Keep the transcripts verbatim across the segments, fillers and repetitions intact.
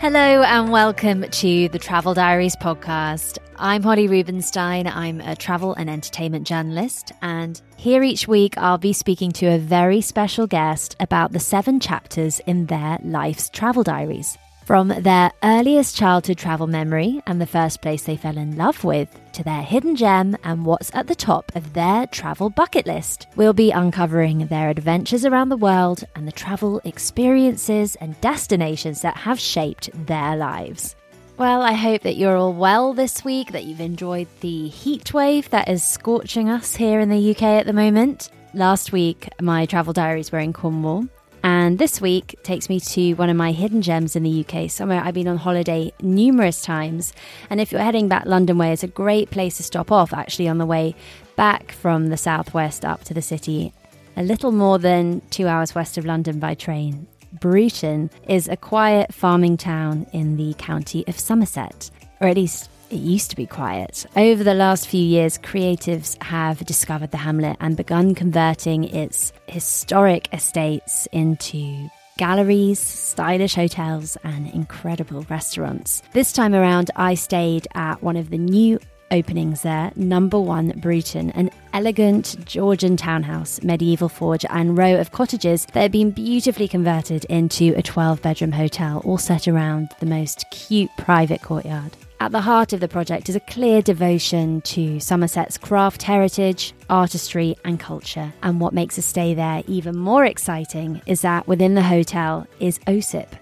Hello and welcome to the Travel Diaries podcast. I'm Holly Rubenstein. I'm a travel and entertainment journalist, and here each week I'll be speaking to a very special guest about the seven chapters in their life's travel diaries. From their earliest childhood travel memory and the first place they fell in love with, to their hidden gem and what's at the top of their travel bucket list. We'll be uncovering their adventures around the world and the travel experiences and destinations that have shaped their lives. Well, I hope that you're all well this week, that you've enjoyed the heat wave that is scorching us here in the U K at the moment. Last week, my travel diaries were in Cornwall. And this week takes me to one of my hidden gems in the U K, somewhere I've been on holiday numerous times. And if you're heading back London way, it's a great place to stop off, actually, on the way back from the southwest up to the city, a little more than two hours west of London by train. Bruton is a quiet farming town in the county of Somerset, or at least it used to be quiet. Over the last few years, creatives have discovered the hamlet and begun converting its historic estates into galleries, stylish hotels, and incredible restaurants. This time around, I stayed at one of the new openings there, Number One Bruton, an elegant Georgian townhouse, medieval forge, and row of cottages that have been beautifully converted into a twelve-bedroom hotel, all set around the most cute private courtyard. At the heart of the project is a clear devotion to Somerset's craft heritage, artistry and culture. And what makes a stay there even more exciting is that within the hotel is O S I P,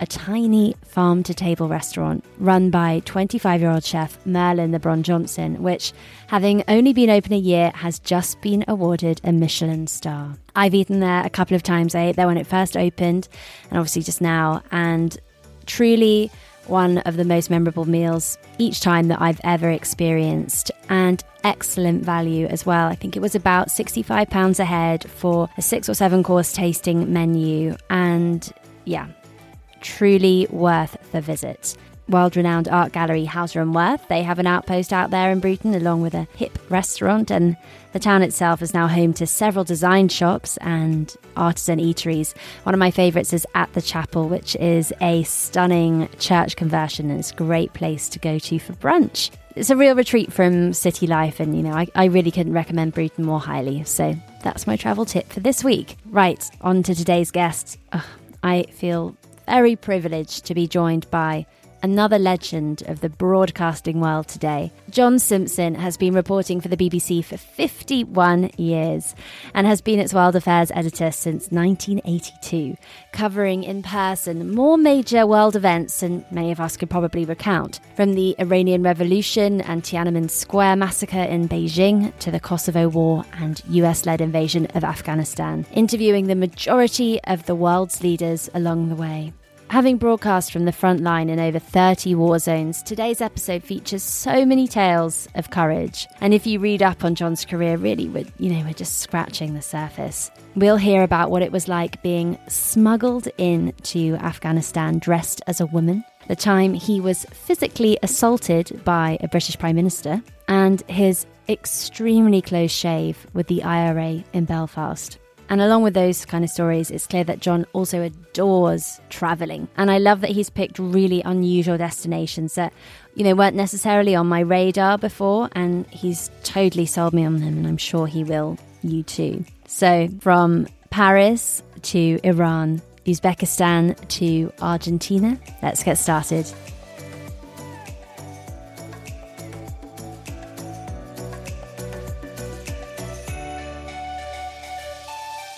a tiny farm-to-table restaurant run by twenty-five-year-old chef Merlin Lebron Johnson, which, having only been open a year, has just been awarded a Michelin star. I've eaten there a couple of times. I ate there when it first opened and obviously just now, and truly one of the most memorable meals each time that I've ever experienced, and excellent value as well. I think it was about sixty-five pounds a head for a six or seven course tasting menu, and yeah, truly worth the visit. World-renowned art gallery Hauser and Wirth, they have an outpost out there in Bruton along with a hip restaurant, and the town itself is now home to several design shops and artisan eateries. One of my favourites is At The Chapel, which is a stunning church conversion, and it's a great place to go to for brunch. It's a real retreat from city life, and you know, I, I really couldn't recommend Bruton more highly. So that's my travel tip for this week. Right, on to today's guest. Oh, I feel very privileged to be joined by another legend of the broadcasting world today. John Simpson has been reporting for the B B C for fifty-one years and has been its World Affairs editor since nineteen eighty-two, covering in person more major world events than many of us could probably recount, from the Iranian Revolution and Tiananmen Square massacre in Beijing to the Kosovo War and U S-led invasion of Afghanistan, interviewing the majority of the world's leaders along the way. Having broadcast from the front line in over thirty war zones, today's episode features so many tales of courage. And if you read up on John's career, really, we're, you know, we're just scratching the surface. We'll hear about what it was like being smuggled into Afghanistan dressed as a woman, the time he was physically assaulted by a British Prime Minister, and his extremely close shave with the I R A in Belfast. And along with those kind of stories, it's clear that John also adores travelling. And I love that he's picked really unusual destinations that, you know, weren't necessarily on my radar before. And he's totally sold me on them, and I'm sure he will you too. So from Paris to Iran, Uzbekistan to Argentina, let's get started.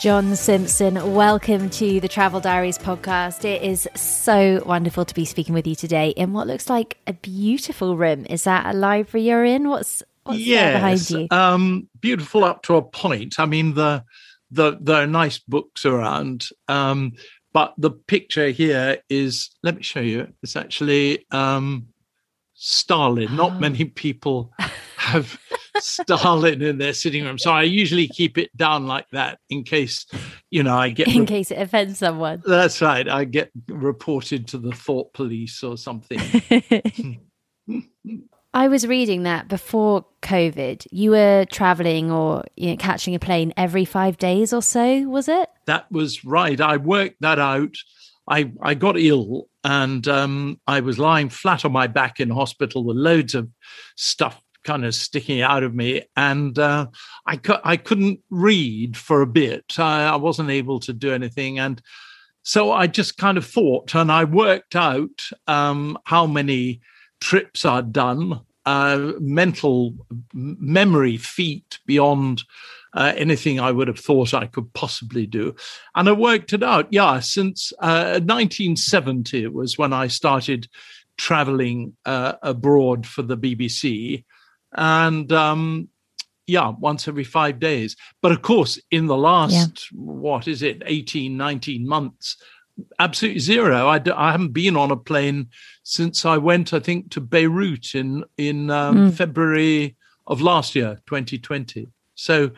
John Simpson, welcome to the Travel Diaries podcast. It is so wonderful to be speaking with you today in what looks like a beautiful room. Is that a library you're in? What's, what's yes, there behind you? Um, beautiful up to a point. I mean, the the there are nice books around, um, but the picture here is, let me show you, it's actually um, Stalin. Oh. Not many people have Stalin in their sitting room, so I usually keep it down like that in case, you know, I get in re- case it offends someone. That's right. I get reported to the thought police or something. I was reading that before COVID, you were traveling or, you know, catching a plane every five days or so, was it? That was right. I worked that out. I, I got ill and um, I was lying flat on my back in hospital with loads of stuff kind of sticking out of me. And uh, I, cu- I couldn't read for a bit. I, I wasn't able to do anything. And so I just kind of thought, and I worked out um, how many trips I'd done, uh, mental memory feat beyond Uh, anything I would have thought I could possibly do. And I worked it out. Yeah, since uh, nineteen seventy was when I started traveling uh, abroad for the B B C. And um, yeah, once every five days. But of course, in the last, yeah. what is it, eighteen, nineteen months, absolutely zero. I, d- I haven't been on a plane since I went, I think, to Beirut in, in um, mm. February of last year, twenty twenty. So,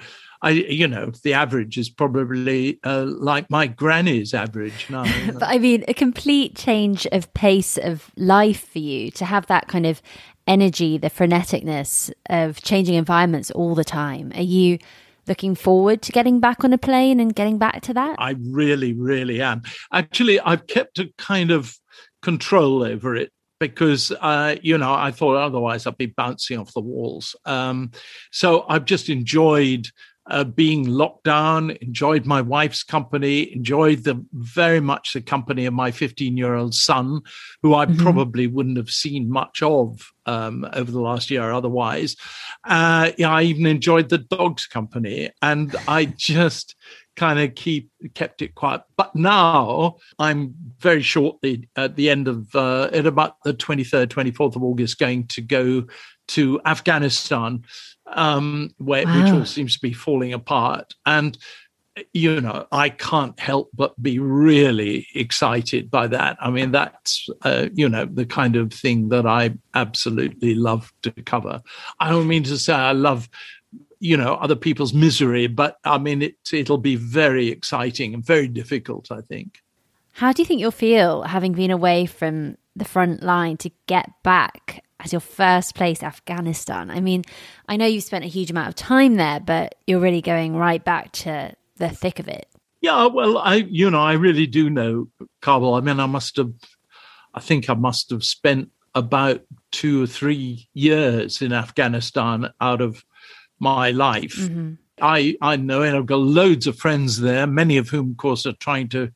I, you know, the average is probably uh, like my granny's average now. But I mean, a complete change of pace of life for you to have that kind of energy, the freneticness of changing environments all the time. Are you looking forward to getting back on a plane and getting back to that? I really, really am. Actually, I've kept a kind of control over it. Because, uh, you know, I thought otherwise I'd be bouncing off the walls. Um, so I've just enjoyed uh, being locked down, enjoyed my wife's company, enjoyed the very much the company of my fifteen-year-old son, who I mm-hmm. probably wouldn't have seen much of um, over the last year otherwise. Uh, yeah, I even enjoyed the dog's company. And I just... kind of keep kept it quiet. But now I'm very shortly at the end of, uh, at about the twenty-third, twenty-fourth of August, going to go to Afghanistan, um, where, wow. which all seems to be falling apart. And, you know, I can't help but be really excited by that. I mean, that's, uh, you know, the kind of thing that I absolutely love to cover. I don't mean to say I love... you know, other people's misery, but I mean, it, it'll be very exciting and very difficult, I think. How do you think you'll feel having been away from the front line to get back as your first place, Afghanistan? I mean, I know you've spent a huge amount of time there, but you're really going right back to the thick of it. Yeah, well, I, you know, I really do know Kabul. I mean, I must have, I think I must have spent about two or three years in Afghanistan out of my life. Mm-hmm. I, I know, and I've got loads of friends there, many of whom, of course, are trying to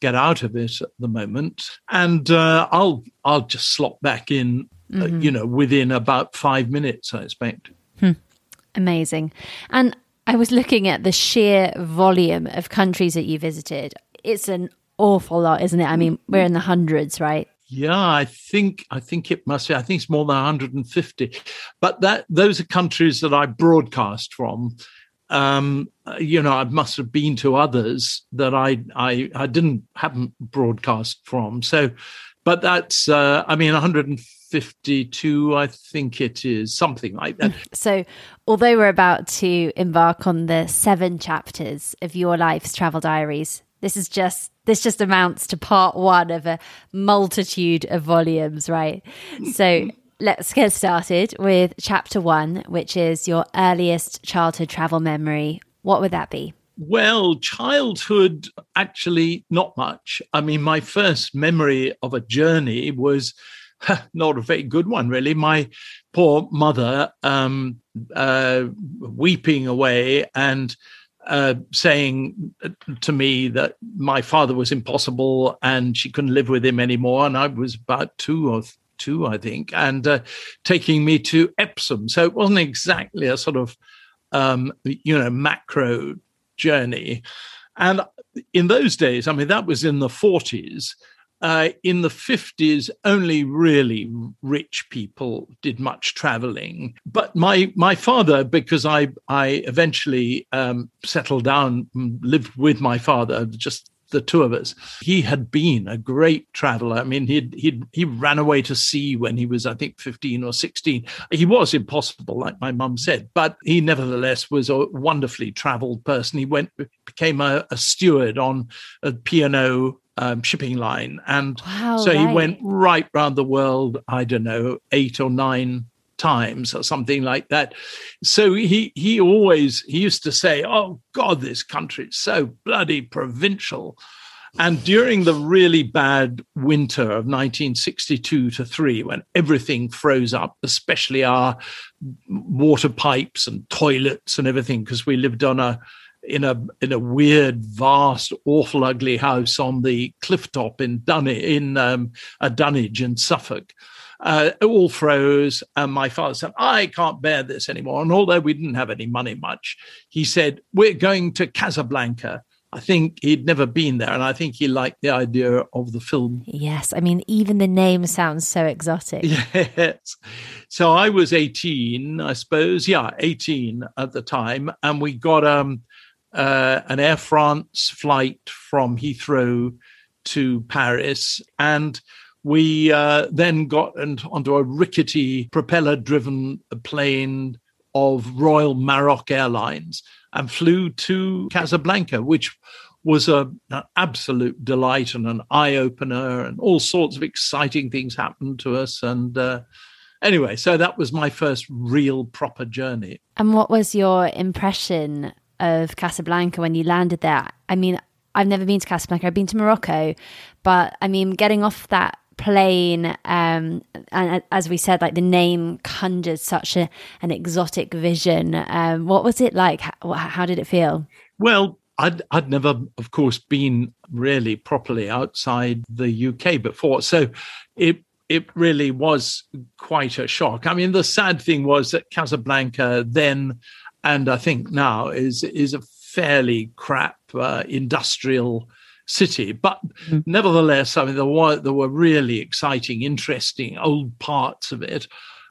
get out of it at the moment. And uh, I'll I'll just slot back in, mm-hmm. uh, you know, within about five minutes, I expect. Hmm. Amazing. And I was looking at the sheer volume of countries that you visited. It's an awful lot, isn't it? I mean, we're in the hundreds, right? Yeah, I think I think it must be. I think it's more than one hundred fifty. But that those are countries that I broadcast from. Um, you know, I must have been to others that I I, I didn't haven't broadcast from. So, but that's uh, I mean one hundred fifty-two. I think it is something like that. So, although we're about to embark on the seven chapters of your life's travel diaries, this is just. This just amounts to part one of a multitude of volumes, right? So let's get started with chapter one, which is your earliest childhood travel memory. What would that be? Well, childhood, actually not much. I mean, my first memory of a journey was not a very good one, really. My poor mother um, uh, weeping away and Uh, saying to me that my father was impossible and she couldn't live with him anymore. And I was about two or th- two, I think, and uh, taking me to Epsom. So it wasn't exactly a sort of, um, you know, macro journey. And in those days, I mean, that was in the forties. Uh, in the fifties, only really rich people did much traveling. But my my father, because I, I eventually um, settled down, lived with my father, just the two of us, he had been a great traveler. I mean, he he he ran away to sea when he was, I think, fifteen or sixteen. He was impossible, like my mum said, but he nevertheless was a wonderfully traveled person. He went became a, a steward on a P and O Um, shipping line. And wow, so right. He went right round the world, I don't know, eight or nine times or something like that. So he he always, he used to say, oh God, this country is so bloody provincial. And during the really bad winter of nineteen sixty-two to three, when everything froze up, especially our water pipes and toilets and everything, because we lived on a in a in a weird, vast, awful, ugly house on the cliff top in Dun- in um, a Dunwich in Suffolk. Uh, it all froze, and my father said, I can't bear this anymore. And although we didn't have any money much, he said, we're going to Casablanca. I think he'd never been there, and I think he liked the idea of the film. Yes, I mean, even the name sounds so exotic. Yes. So I was eighteen, I suppose. Yeah, eighteen at the time, and we got um, uh, an Air France flight from Heathrow to Paris, and we uh, then got onto a rickety propeller-driven plane of Royal Maroc Airlines and flew to Casablanca, which was a, an absolute delight and an eye-opener, and all sorts of exciting things happened to us. And uh, anyway, so that was my first real proper journey. And what was your impression of Casablanca when you landed there? I mean, I've never been to Casablanca. I've been to Morocco. But, I mean, getting off that plane, um, and as we said, like the name conjured such a, an exotic vision. Um, what was it like? How, how did it feel? Well, I'd, I'd never, of course, been really properly outside the U K before. So it it really was quite a shock. I mean, the sad thing was that Casablanca then, and I think now, is, is a fairly crap uh, industrial city, but mm. nevertheless, I mean, there were there were really exciting, interesting old parts of it,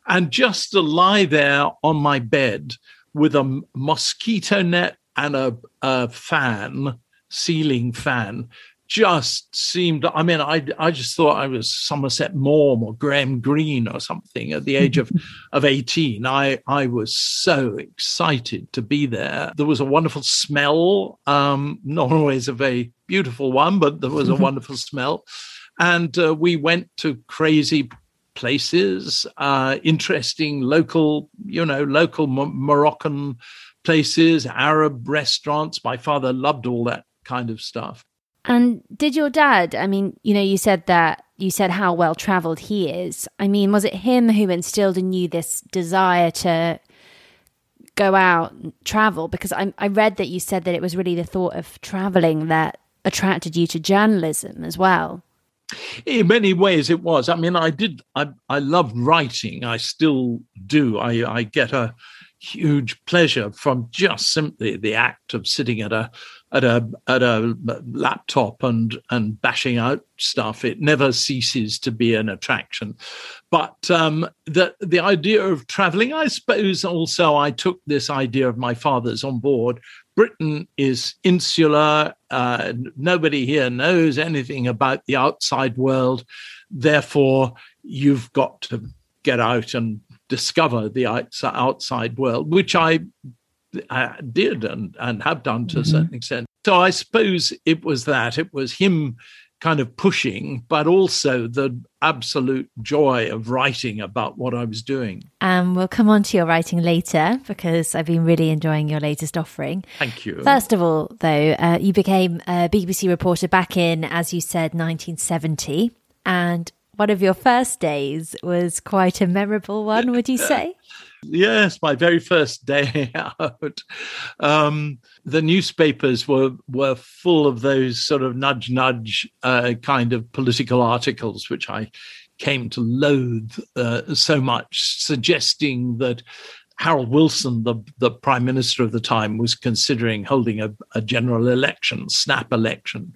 and just to lie there on my bed with a mosquito net and a, a fan, ceiling fan, just seemed. I mean, I I just thought I was Somerset Maugham or Graham Greene or something at the age of of eighteen. I I was so excited to be there. There was a wonderful smell, um, not always a very beautiful one, but there was a wonderful smell. And uh, we went to crazy places, uh, interesting local, you know, local M- Moroccan places, Arab restaurants. My father loved all that kind of stuff. And did your dad, I mean, you know, you said that, you said how well travelled he is. I mean, was it him who instilled in you this desire to go out and travel? Because I, I read that you said that it was really the thought of travelling that attracted you to journalism as well. In many ways it was. I mean, I did, I, I loved writing. I still do. I, I get a huge pleasure from just simply the act of sitting at a at a at a laptop and and bashing out stuff. It never ceases to be an attraction. But um, the the idea of travelling, I suppose, also I took this idea of my father's on board. Britain is insular. Uh, nobody here knows anything about the outside world. Therefore, you've got to get out and discover the outside world, which I, I did and, and have done to mm-hmm. a certain extent. So I suppose it was that. It was him kind of pushing, but also the absolute joy of writing about what I was doing. And um, we'll come on to your writing later, because I've been really enjoying your latest offering. Thank you. First of all, though, uh, you became a B B C reporter back in, as you said, nineteen seventy. And one of your first days was quite a memorable one, would you say? Yes, my very first day out. Um, the newspapers were were full of those sort of nudge-nudge uh, kind of political articles, which I came to loathe uh, so much, suggesting that Harold Wilson, the, the Prime Minister of the time, was considering holding a, a general election, snap election.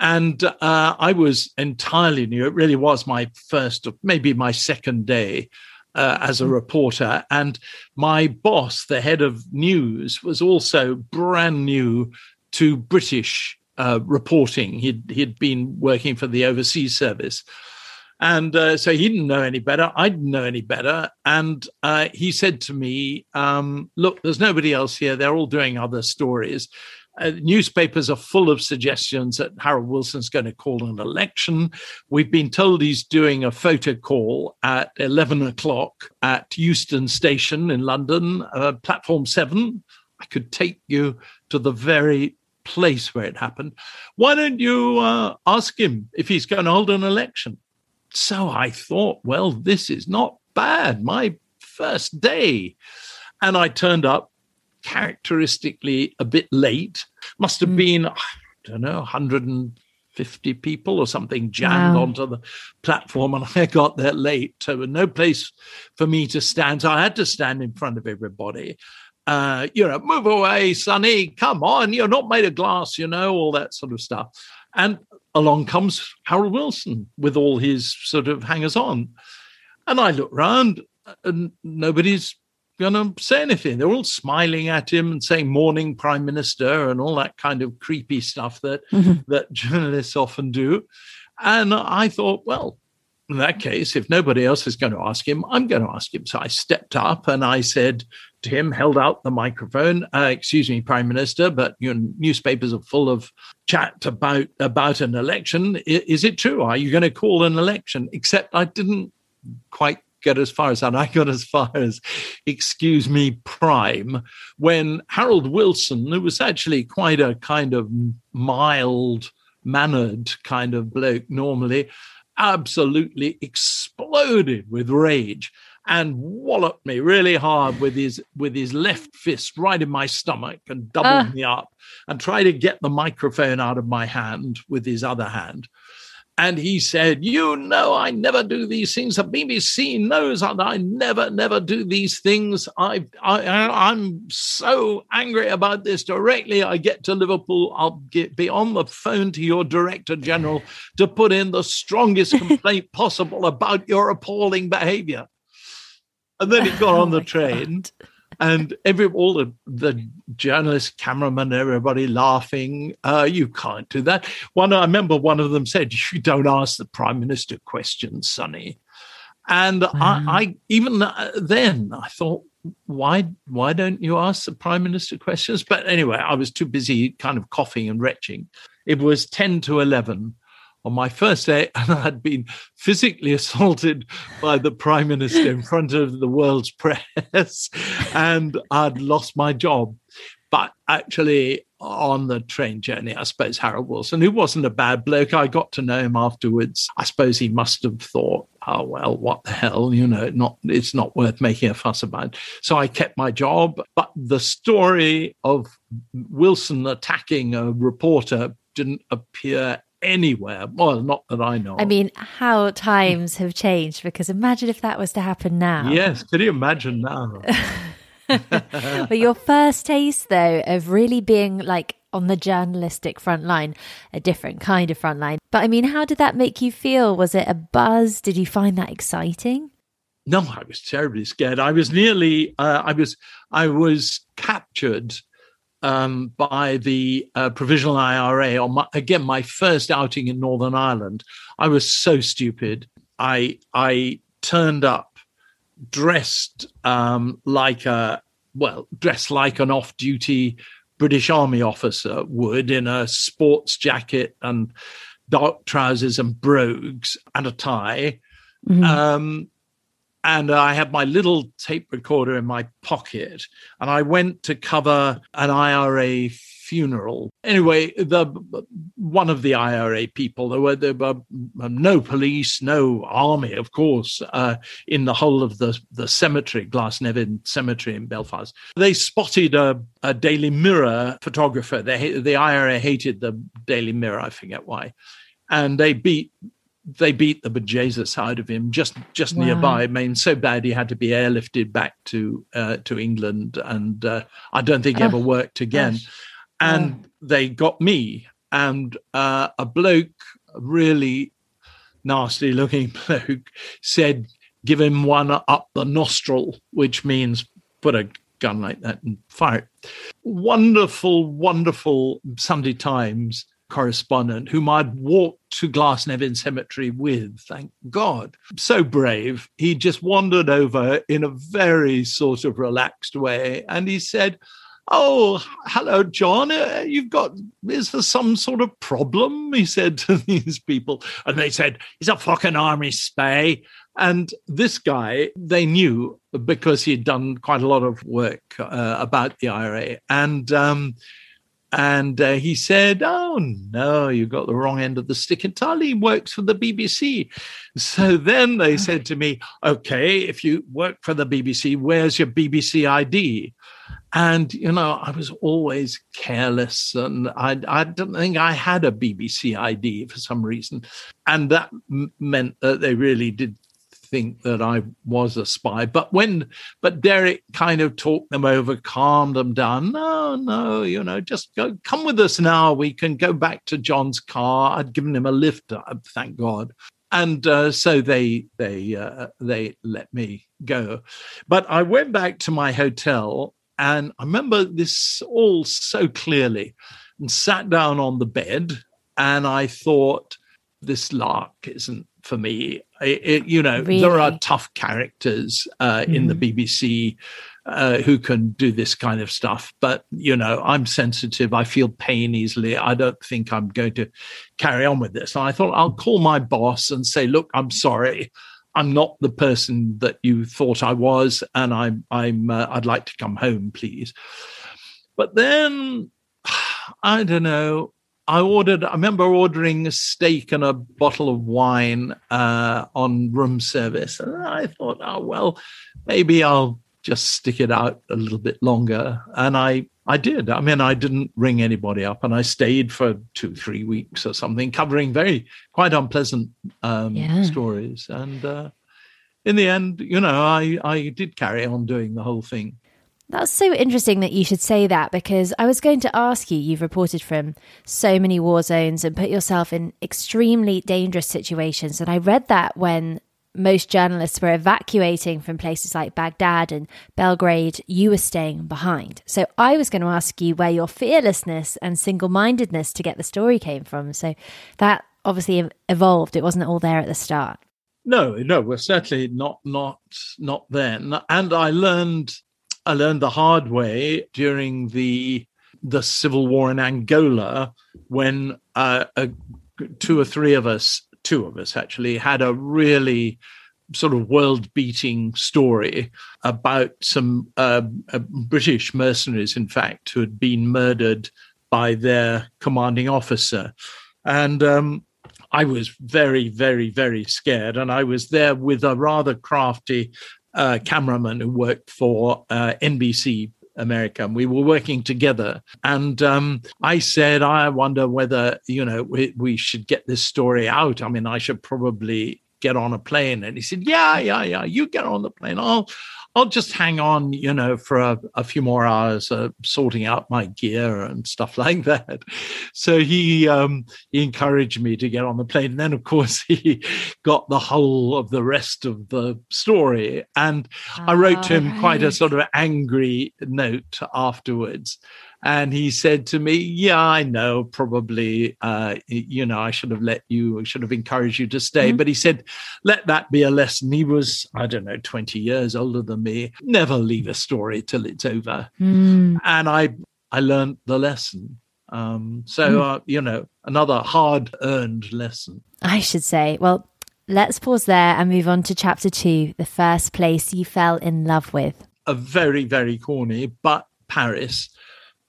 And uh, I was entirely new. It really was my first, maybe my second day uh, as a reporter. And my boss, the head of news, was also brand new to British uh, reporting. He'd, he'd been working for the overseas service. And uh, so he didn't know any better. I didn't know any better. And uh, he said to me, um, look, there's nobody else here. They're all doing other stories. Uh, newspapers are full of suggestions that Harold Wilson's going to call an election. We've been told he's doing a photo call at eleven o'clock at Euston Station in London, uh, Platform seven. I could take you to the very place where it happened. Why don't you uh, ask him if he's going to hold an election? So I thought, well, this is not bad. My first day. And I turned up characteristically a bit late. Must have been, I don't know, one hundred fifty people or something jammed wow. onto the platform. And I got there late. So there was no place for me to stand. So I had to stand in front of everybody. Uh, you know, move away, Sonny, come on, you're not made of glass, you know, all that sort of stuff. And along comes Harold Wilson with all his sort of hangers-on. And I look round and nobody's going to say anything. They're all smiling at him and saying morning, Prime Minister, and all that kind of creepy stuff that, mm-hmm. that journalists often do. And I thought, well, in that case, if nobody else is going to ask him, I'm going to ask him. So I stepped up and I said to him, held out the microphone, uh, excuse me, Prime Minister, but your newspapers are full of chat about, about an election. Is, is it true? Are you going to call an election? Except I didn't quite get as far as that. I got as far as, excuse me, Prime, when Harold Wilson, who was actually quite a kind of mild-mannered kind of bloke normally, absolutely exploded with rage and walloped me really hard with his with his left fist right in my stomach and doubled uh. me up and tried to get the microphone out of my hand with his other hand. And he said, you know, I never do these things. The B B C knows that I never, never do these things. I, I, I'm so angry about this. Directly I get to Liverpool, I'll get, be on the phone to your Director General to put in the strongest complaint possible about your appalling behaviour. And then he got oh on the train. God. And every all the, the journalists, cameramen, everybody laughing. Uh, you can't do that. One, I remember one of them said, "You don't ask the Prime Minister questions, Sonny." And wow. I, I even then I thought, why why don't you ask the Prime Minister questions? But anyway, I was too busy, kind of coughing and retching. It was ten to eleven. On my first day, and I had been physically assaulted by the Prime Minister in front of the world's press, and I'd lost my job. But actually, on the train journey, I suppose Harold Wilson, who wasn't a bad bloke, I got to know him afterwards. I suppose he must have thought, oh, well, what the hell, you know, not it's not worth making a fuss about. So I kept my job. But the story of Wilson attacking a reporter didn't appear anywhere. Well, not that I know. I mean, how times have changed, because imagine if that was to happen now. Yes, can you imagine now? But your first taste, though, of really being like on the journalistic front line, a different kind of front line. But I mean, how did that make you feel? Was it a buzz? Did you find that exciting? No, I was terribly scared. I was nearly, uh, I was, I was captured Um, by the uh, provisional I R A on my, again, my first outing in Northern Ireland. I was so stupid. I I turned up dressed um, like a well, dressed like an off-duty British Army officer would, in a sports jacket and dark trousers and brogues and a tie. Mm-hmm. Um, And I had my little tape recorder in my pocket, and I went to cover an I R A funeral. Anyway, the one of the I R A people, there were, there were no police, no army, of course, uh, in the whole of the, the cemetery, Glasnevin Cemetery in Belfast. They spotted a, a Daily Mirror photographer. They, the I R A hated the Daily Mirror, I forget why, and they beat They beat the bejesus out of him just, just wow. nearby. I mean, so bad he had to be airlifted back to uh, to England, and uh, I don't think he oh, ever worked again. Gosh. And oh. they got me, and uh, a bloke, a really nasty-looking bloke, said, "Give him one up the nostril," which means put a gun like that and fire it. Wonderful, wonderful Sunday Times correspondent whom I'd walked to Glasnevin Cemetery with, thank God. So brave. He just wandered over in a very sort of relaxed way, and he said, "Oh, hello, John. Uh, you've got, is there some sort of problem?" he said to these people. And they said, "He's a fucking army spy." And this guy, they knew because he'd done quite a lot of work uh, about the I R A. And um, And uh, he said, oh, no, you got the wrong end of the stick entirely. He works for the B B C. So then they said to me, OK, if you work for the B B C, where's your B B C I D? And, you know, I was always careless and I, I didn't think I had a B B C I D for some reason. And that m- meant that they really did think that I was a spy. But when, but Derek kind of talked them over, calmed them down. No, no, you know, just go, come with us now. We can go back to John's car. I'd given him a lift, thank God. And uh, so they they uh, they let me go. But I went back to my hotel and I remember this all so clearly and sat down on the bed and I thought, this lark isn't for me. It, it, you know, really? There are tough characters uh, mm-hmm. in the B B C uh, who can do this kind of stuff. But, you know, I'm sensitive. I feel pain easily. I don't think I'm going to carry on with this. And I thought I'll call my boss and say, look, I'm sorry. I'm not the person that you thought I was. And I'm, I'm, uh, I'd like to come home, please. But then, I don't know. I ordered, I remember ordering a steak and a bottle of wine uh, on room service. And I thought, oh, well, maybe I'll just stick it out a little bit longer. And I, I did. I mean, I didn't ring anybody up and I stayed for two, three weeks or something, covering very, quite unpleasant um, yeah. stories. And uh, in the end, you know, I, I did carry on doing the whole thing. That's so interesting that you should say that, because I was going to ask you, you've reported from so many war zones and put yourself in extremely dangerous situations. And I read that when most journalists were evacuating from places like Baghdad and Belgrade, you were staying behind. So I was going to ask you where your fearlessness and single-mindedness to get the story came from. So that obviously evolved. It wasn't all there at the start. No, no, well, certainly not, not, not then. And I learned... I learned the hard way during the the civil war in Angola when uh, a, two or three of us, two of us actually, had a really sort of world-beating story about some uh, uh, British mercenaries, in fact, who had been murdered by their commanding officer. And um, I was very, very, very scared. And I was there with a rather crafty Uh, cameraman who worked for uh, N B C America, and we were working together. And um, I said, I wonder whether, you know, we, we should get this story out. I mean, I should probably get on a plane. And he said, yeah, yeah, yeah, you get on the plane. I'll, I'll just hang on, you know, for a, a few more hours, uh, sorting out my gear and stuff like that. So he, um, he encouraged me to get on the plane. And then, of course, he got the whole of the rest of the story. And oh, I wrote to him right. quite a sort of angry note afterwards. And he said to me, yeah, I know, probably, uh, you know, I should have let you, I should have encouraged you to stay. Mm-hmm. But he said, let that be a lesson. He was, I don't know, twenty years older than me. Never leave a story till it's over. Mm. And I, I learned the lesson. Um, so, mm. uh, you know, another hard-earned lesson, I should say. Well, let's pause there and move on to chapter two, the first place you fell in love with. A very, very corny, but Paris.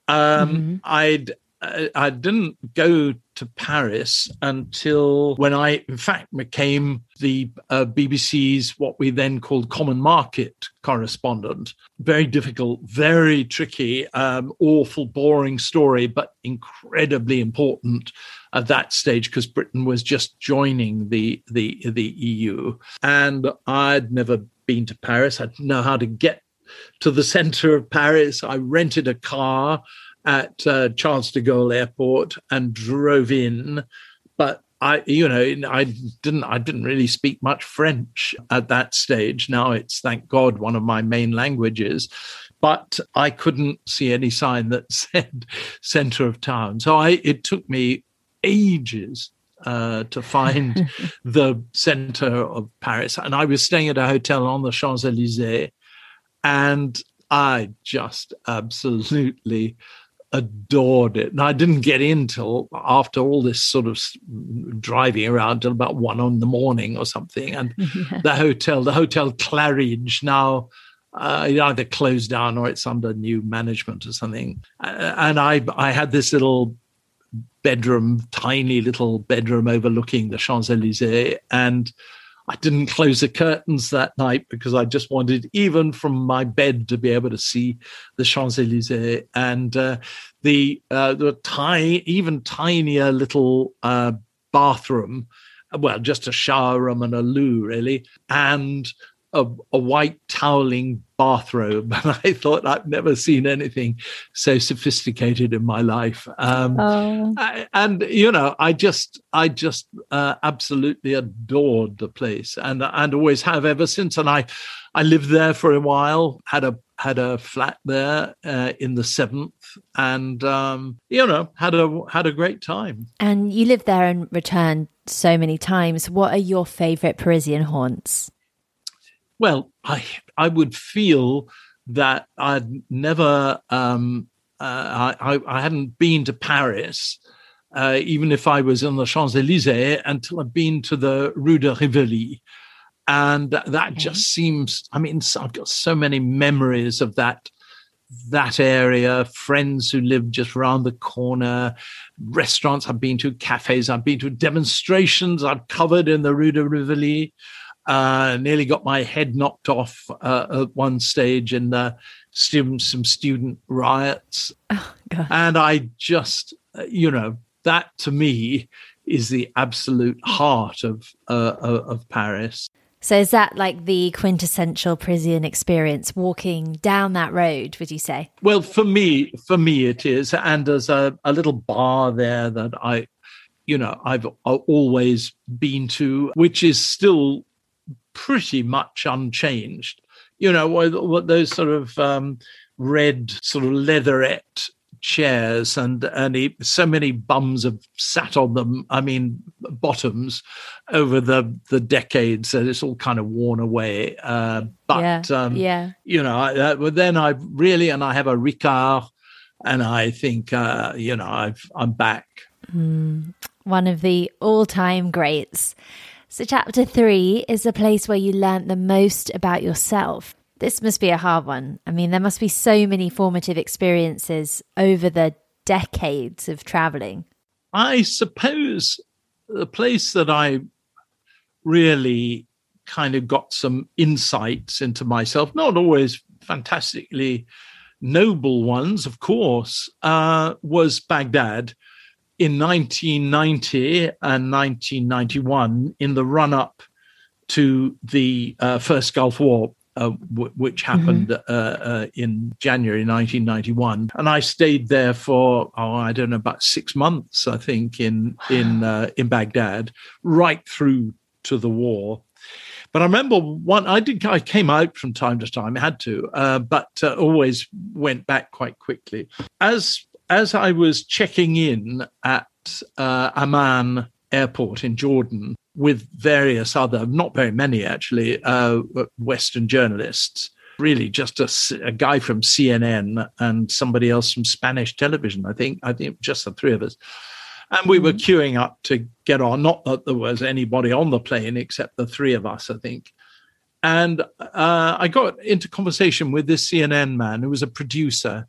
Um, mm-hmm. I'd, I, I didn't go to Paris until when I, in fact, became the uh, B B C's what we then called common market correspondent. Very difficult, very tricky, um, awful, boring story, but incredibly important at that stage because Britain was just joining the the the E U, and I'd never been to Paris. I didn't know how to get to the centre of Paris. I rented a car at uh, Charles de Gaulle Airport and drove in. But I, you know, I didn't. I didn't really speak much French at that stage. Now it's, thank God, one of my main languages. But I couldn't see any sign that said centre of town. So I, it took me ages Uh, to find the centre of Paris, and I was staying at a hotel on the Champs-Élysées. And I just absolutely adored it. And I didn't get in till after all this sort of driving around till about one in the morning or something. And yeah. the hotel, the Hotel Claridge, now Uh, it either closed down or it's under new management or something. And I, I had this little bedroom, tiny little bedroom overlooking the Champs-Élysées. And I didn't close the curtains that night because I just wanted, even from my bed, to be able to see the Champs-Élysées. And uh, the, uh, the tiny, even tinier little uh, bathroom, well, just a shower room and a loo, really. And A, a white toweling bathrobe. And I thought, I've never seen anything so sophisticated in my life. Um, oh. I, and, you know, I just, I just uh, absolutely adored the place, and and always have ever since. And I, I lived there for a while, had a, had a flat there uh, in the seventh, and, um, you know, had a, had a great time. And you lived there and returned so many times. What are your favorite Parisian haunts? Well, I I would feel that I'd never um, uh, I I hadn't been to Paris, uh, even if I was in the Champs-Élysées, until I'd been to the Rue de Rivoli, and that okay. just seems. I mean, I've got so many memories of that that area. Friends who lived just round the corner, restaurants I've been to, cafes I've been to, demonstrations I've covered in the Rue de Rivoli. Uh, nearly got my head knocked off uh, at one stage in the student, some student riots. Oh, God. And I just, you know, that to me is the absolute heart of uh, of Paris. So is that like the quintessential Parisian experience, walking down that road, would you say? Well, for me, for me it is. And there's a, a little bar there that I, you know, I've always been to, which is still pretty much unchanged, you know, what those sort of um, red sort of leatherette chairs, and and he, so many bums have sat on them. I mean, bottoms over the the decades, so it's all kind of worn away. Uh, but yeah, um, yeah. you know, uh, but then I really, and I have a Ricard, and I think uh, you know, I've I'm back. Mm, one of the all-time greats. So chapter three is the place where you learn the most about yourself. This must be a hard one. I mean, there must be so many formative experiences over the decades of traveling. I suppose the place that I really kind of got some insights into myself, not always fantastically noble ones, of course, uh, was Baghdad. In nineteen ninety and nineteen ninety-one, in the run-up to the uh, first Gulf War, uh, w- which happened mm-hmm. uh, uh, in January nineteen ninety-one, and I stayed there for oh, I don't know, about six months, I think, in in uh, in Baghdad, right through to the war. But I remember one, I did, I came out from time to time, I had to, uh, but uh, always went back quite quickly. As As I was checking in at uh, Amman Airport in Jordan with various other, not very many actually, uh, Western journalists, really just a, a guy from C N N and somebody else from Spanish television, I think, I think just the three of us. And we were queuing up to get on, not that there was anybody on the plane except the three of us, I think. And uh, I got into conversation with this C N N man who was a producer.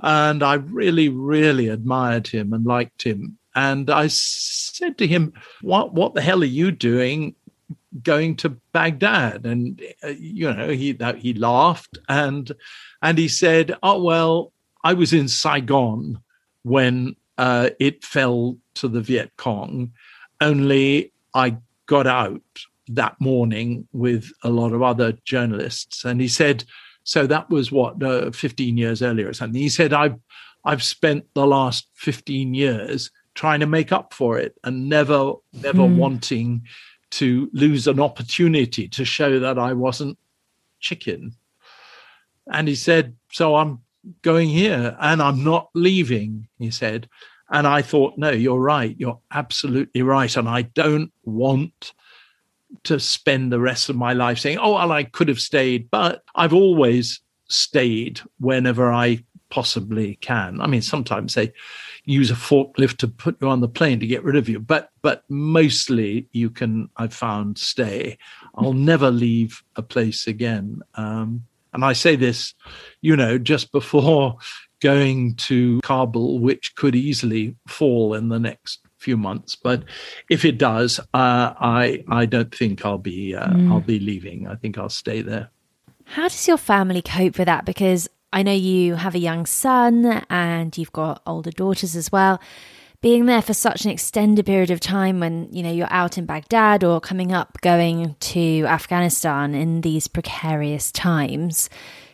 And I really, really admired him and liked him. And I said to him, what what the hell are you doing going to Baghdad? And, uh, you know, he he laughed and and he said, oh, well, I was in Saigon when uh, it fell to the Viet Cong, only I got out that morning with a lot of other journalists. And he said, so that was what uh, fifteen years earlier or something. He said, "I've I've spent the last fifteen years trying to make up for it, and never never mm. wanting to lose an opportunity to show that I wasn't chicken." And he said, "So I'm going here, and I'm not leaving." He said, and I thought, "No, you're right. You're absolutely right, and I don't want to spend the rest of my life saying, oh, well, I could have stayed," but I've always stayed whenever I possibly can. I mean, sometimes they use a forklift to put you on the plane to get rid of you, but but mostly you can, I've found, stay. I'll never leave a place again. Um, And I say this, you know, just before going to Kabul, which could easily fall in the next few months. But if it does, uh, I I don't think I'll be uh, mm. I'll be leaving. I think I'll stay there. How does your family cope with that? Because I know you have a young son and you've got older daughters as well. Being there for such an extended period of time when, you know, you're out in Baghdad or coming up going to Afghanistan in these precarious times,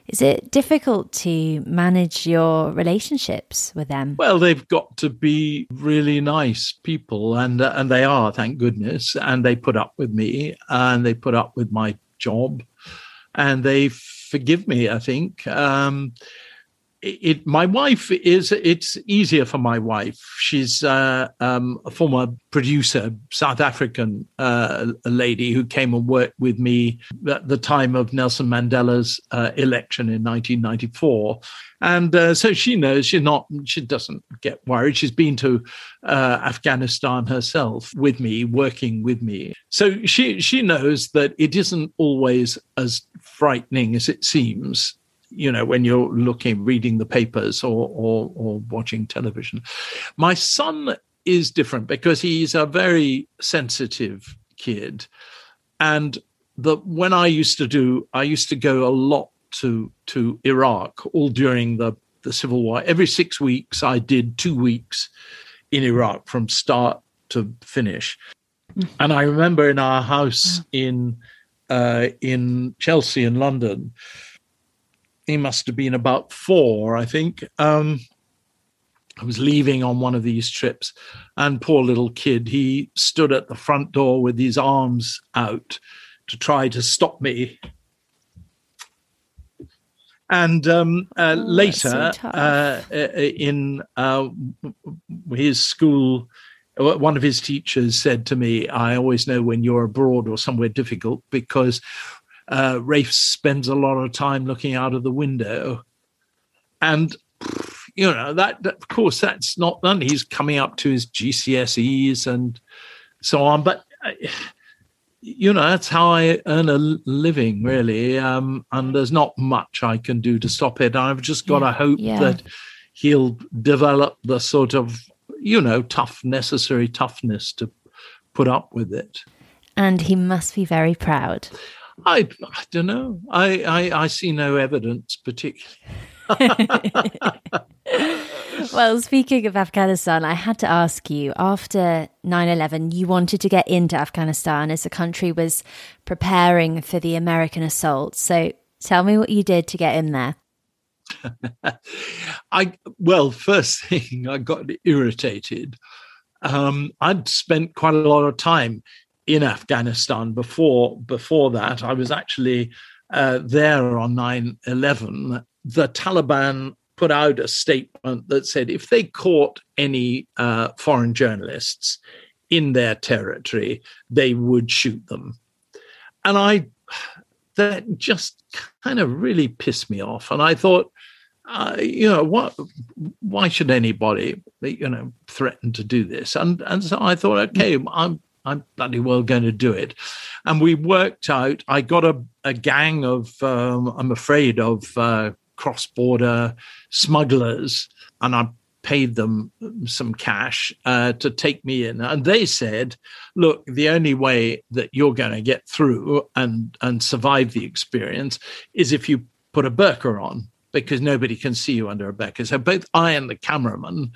is it difficult to manage your relationships with them? Well, they've got to be really nice people, and uh, and they are, thank goodness. And they put up with me, and they put up with my job, and they forgive me, I think. Um It, my wife is, it's easier for my wife. She's uh, um, a former producer, South African uh, lady who came and worked with me at the time of Nelson Mandela's uh, election in nineteen ninety-four. And uh, so she knows she's not, she doesn't get worried. She's been to uh, Afghanistan herself with me, working with me. So she, she knows that it isn't always as frightening as it seems, you know, when you're looking, reading the papers or, or or watching television. My son is different because he's a very sensitive kid. And the when I used to do, I used to go a lot to to Iraq all during the, the Civil War. Every six weeks, I did two weeks in Iraq from start to finish. Mm-hmm. And I remember in our house yeah. in uh, in Chelsea in London, he must have been about four, I think. Um, I was leaving on one of these trips, and poor little kid, he stood at the front door with his arms out to try to stop me. And um, uh, oh, later, so uh, in uh, his school, one of his teachers said to me, "I always know when you're abroad or somewhere difficult because Uh, Rafe spends a lot of time looking out of the window." And, you know, that, that of course, that's not done. He's coming up to his G C S Es and so on. But, you know, that's how I earn a living, really. Um, and there's not much I can do to stop it. I've just got yeah, to hope yeah. that he'll develop the sort of, you know, tough, necessary toughness to put up with it. And he must be very proud. I, I don't know. I, I, I see no evidence particularly. Well, speaking of Afghanistan, I had to ask you, after nine eleven, you wanted to get into Afghanistan as the country was preparing for the American assault. So tell me what you did to get in there. I Well, first thing, I got irritated. Um, I'd spent quite a lot of time in Afghanistan before before that. I was actually uh, there on nine eleven. The Taliban put out a statement that said if they caught any uh, foreign journalists in their territory, they would shoot them. And I that just kind of really pissed me off. And I thought, uh, you know, what? Why should anybody, you know, threaten to do this? And and so I thought, okay, I'm. I'm bloody well going to do it. And we worked out, I got a, a gang of, um, I'm afraid, of uh, cross-border smugglers, and I paid them some cash uh, to take me in. And they said, look, the only way that you're going to get through and, and survive the experience is if you put a burqa on, because nobody can see you under a burqa. So both I and the cameraman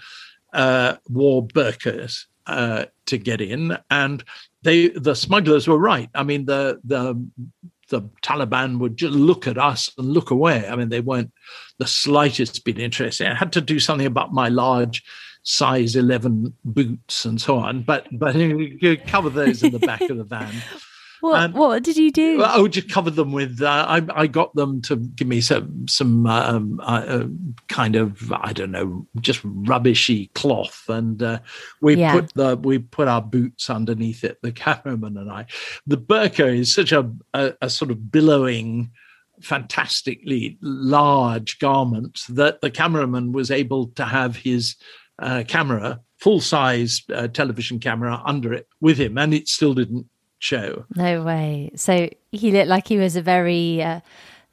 uh, wore burqas Uh, to get in, and they the smugglers were right. I mean, the the the Taliban would just look at us and look away. I mean, they weren't the slightest bit interested. I had to do something about my large size eleven boots and so on, but but you cover those in the back of the van. What, and, what did you do? Well, I would just cover them with, uh, I, I got them to give me some, some um, uh, kind of, I don't know, just rubbishy cloth. And uh, we yeah. put the we put our boots underneath it, the cameraman and I. The burqa is such a, a, a sort of billowing, fantastically large garment that the cameraman was able to have his uh, camera, full-size uh, television camera under it with him, and it still didn't show. No way. So he looked like he was a very uh,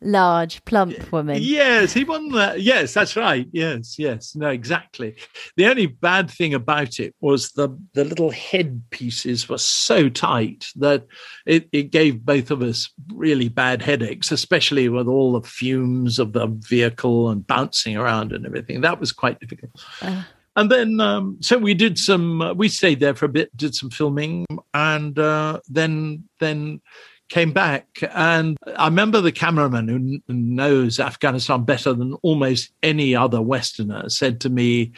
large, plump woman. Yes, he won that. Yes, that's right. Yes, yes. No, exactly. The only bad thing about it was the, the little head pieces were so tight that it, it gave both of us really bad headaches, especially with all the fumes of the vehicle and bouncing around and everything. That was quite difficult. Uh. And then, um, so we did some, uh, we stayed there for a bit, did some filming, and uh, then then came back. And I remember the cameraman who n- knows Afghanistan better than almost any other Westerner said to me,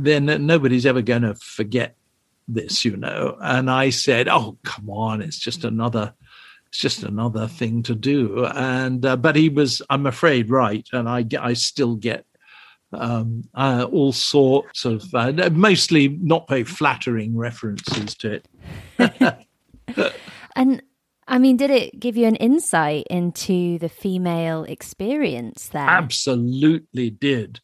then nobody's ever going to forget this, you know. And I said, oh, come on, it's just another... It's just another thing to do. And uh, but he was, I'm afraid, right. And I, I still get um, uh, all sorts of uh, mostly not very flattering references to it. And I mean, did it give you an insight into the female experience there? Absolutely did.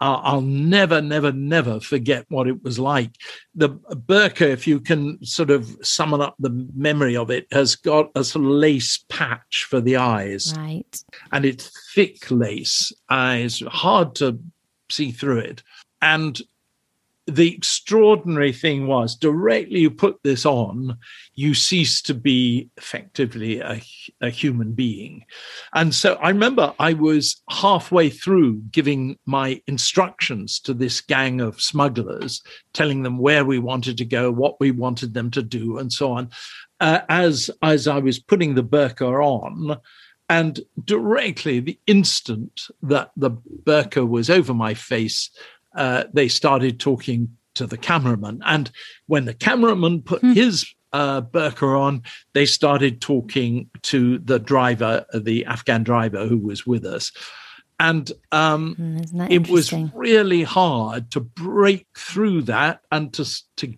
I'll never, never, never forget what it was like. The burqa, if you can sort of summon up the memory of it, has got a sort of lace patch for the eyes. Right. And it's thick lace. Uh, it's hard to see through it. And the extraordinary thing was, directly you put this on, you cease to be effectively a, a human being. And so I remember I was halfway through giving my instructions to this gang of smugglers, telling them where we wanted to go, what we wanted them to do, and so on, uh, as, as I was putting the burqa on. And directly the instant that the burqa was over my face, Uh, they started talking to the cameraman. And when the cameraman put hmm. his uh, burqa on, they started talking to the driver, the Afghan driver who was with us. And um, it was really hard to break through that and to, to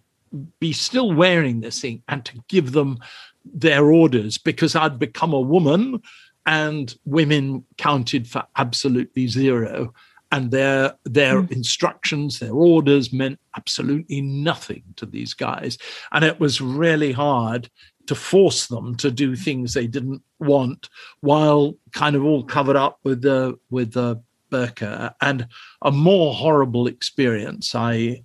be still wearing this thing and to give them their orders, because I'd become a woman and women counted for absolutely zero. And their their mm. instructions, their orders meant absolutely nothing to these guys. And it was really hard to force them to do things they didn't want while kind of all covered up with the with the burqa. And a more horrible experience, I,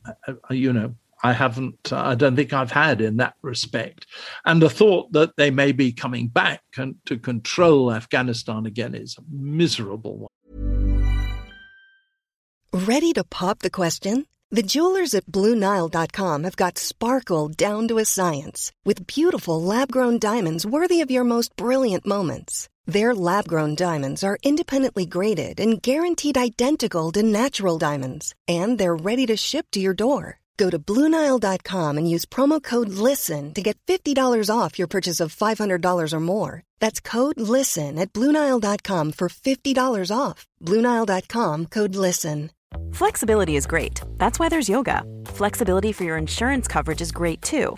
I you know, I haven't, I don't think I've had in that respect. And the thought that they may be coming back and to control Afghanistan again is a miserable one. Ready to pop the question? The jewelers at Blue Nile dot com have got sparkle down to a science with beautiful lab-grown diamonds worthy of your most brilliant moments. Their lab-grown diamonds are independently graded and guaranteed identical to natural diamonds, and they're ready to ship to your door. Go to Blue Nile dot com and use promo code LISTEN to get fifty dollars off your purchase of five hundred dollars or more. That's code LISTEN at Blue Nile dot com for fifty dollars off. Blue Nile dot com, code LISTEN. Flexibility is great. That's why there's yoga. Flexibility for your insurance coverage is great too.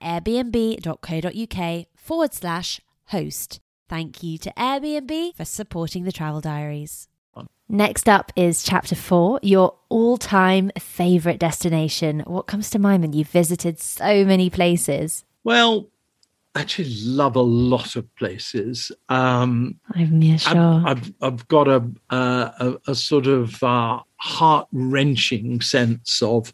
airbnb.co.uk forward slash host. Thank you to Airbnb for supporting the Travel Diaries. Next up is chapter four, your all-time favourite destination. What comes to mind when you've visited so many places? Well, I actually love a lot of places. Um, I'm sure. I've, I've, I've got a, a, a sort of uh, heart-wrenching sense of,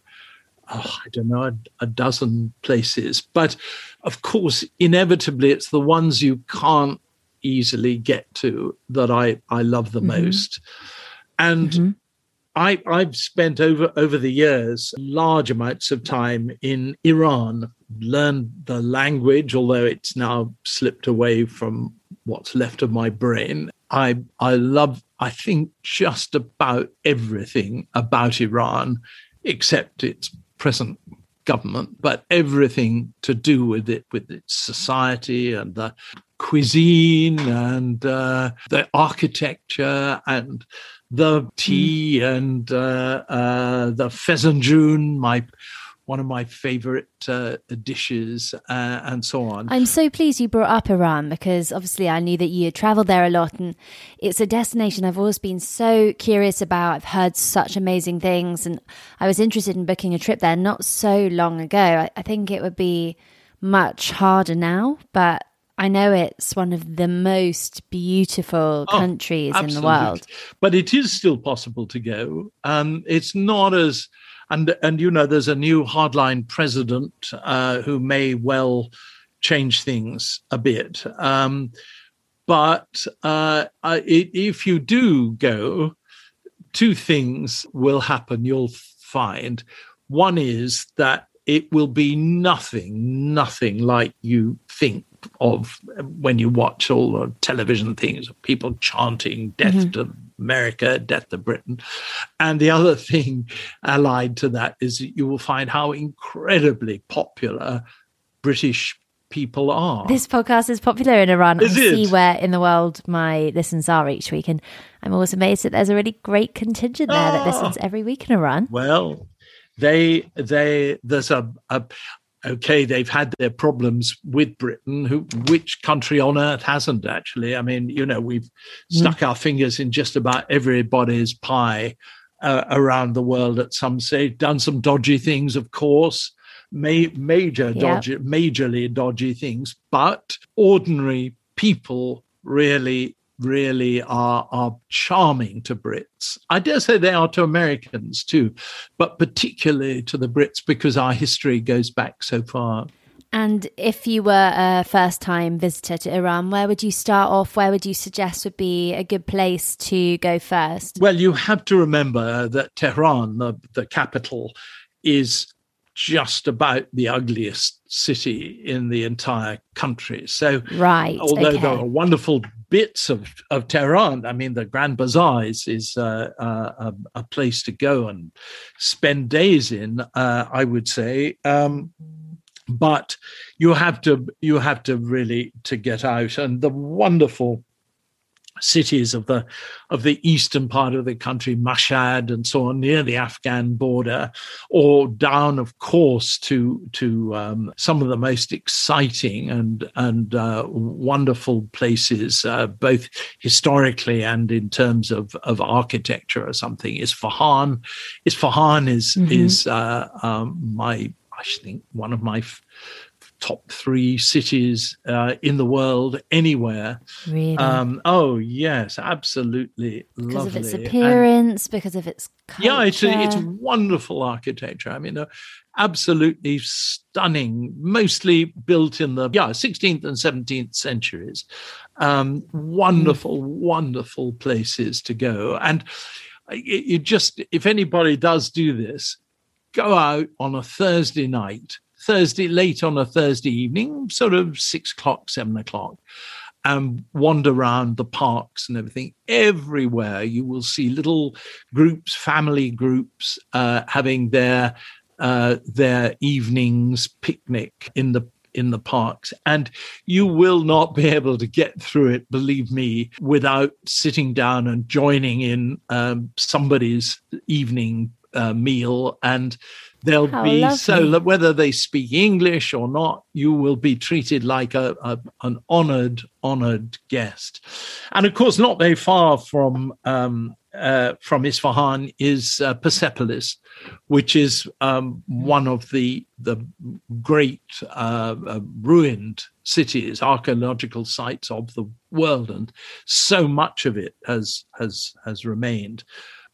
oh, I don't know, a, a dozen places. But, of course, inevitably, it's the ones you can't easily get to that I, I love the mm-hmm. most. And mm-hmm. I, I've spent over, over the years large amounts of time in Iran, learned the language, although it's now slipped away from what's left of my brain. I, I love, I think, just about everything about Iran, except its present government, but everything to do with it, with its society and the cuisine and uh, the architecture and the tea and uh, uh, the pheasantjoun, my one of my favourite uh, dishes, uh, and so on. I'm so pleased you brought up Iran, because obviously I knew that you had travelled there a lot, and it's a destination I've always been so curious about. I've heard such amazing things, and I was interested in booking a trip there not so long ago. I, I think it would be much harder now, but I know it's one of the most beautiful countries oh, in the world. But it is still possible to go. Um, it's not as... And, and you know, there's a new hardline president uh, who may well change things a bit. Um, but uh, I, if you do go, two things will happen, you'll find. One is that it will be nothing, nothing like you think of when you watch all the television things of people chanting death mm-hmm. to America, death to Britain. And the other thing allied to that is that you will find how incredibly popular British people are. This podcast is popular in Iran. Is I it? see where in the world my listens are each week. And I'm always amazed that there's a really great contingent there ah, that listens every week in Iran. Well, they, they, there's a, a okay, they've had their problems with Britain. Who, which country on earth hasn't, actually? I mean, you know, we've stuck mm. our fingers in just about everybody's pie uh, around the world at some stage, done some dodgy things, of course, ma- major yep. dodgy, majorly dodgy things, but ordinary people really, really are, are charming to Brits. I dare say they are to Americans too, but particularly to the Brits, because our history goes back so far. And if you were a first-time visitor to Iran, where would you start off? Where would you suggest would be a good place to go first? Well, you have to remember that Tehran, the, the capital, is just about the ugliest city in the entire country. So, right, although okay. there are wonderful bits of, of Tehran, I mean, the Grand Bazaar is, is uh, uh, a, a place to go and spend days in, uh, I would say. Um, but you have to you have to really to get out, and the wonderful cities of the of the eastern part of the country, Mashhad and so on, near the Afghan border, or down, of course, to to um, some of the most exciting and and uh, wonderful places, uh, both historically and in terms of, of architecture or something. Isfahan, Isfahan is mm-hmm. is uh, um, my I think one of my F- top three cities uh, in the world anywhere. Really? Um, oh, yes, absolutely lovely. Because of its appearance, and because of its culture. Yeah, it's, it's wonderful architecture. I mean, uh, absolutely stunning, mostly built in the yeah sixteenth and seventeenth centuries. Um, wonderful, mm. wonderful places to go. And it, it just, if anybody does do this, go out on a Thursday night, Thursday, late on a Thursday evening, sort of six o'clock, seven o'clock, and wander around the parks and everything. Everywhere you will see little groups, family groups, uh, having their uh, their evenings picnic in the in the parks. And you will not be able to get through it, believe me, without sitting down and joining in um, somebody's evening uh, meal. And they'll How be lovely. So whether they speak English or not, you will be treated like a, a an honoured, honoured guest. And of course, not very far from um, uh, from Isfahan is uh, Persepolis, which is um, one of the the great uh, uh, ruined cities, archaeological sites of the world, and so much of it has has has remained.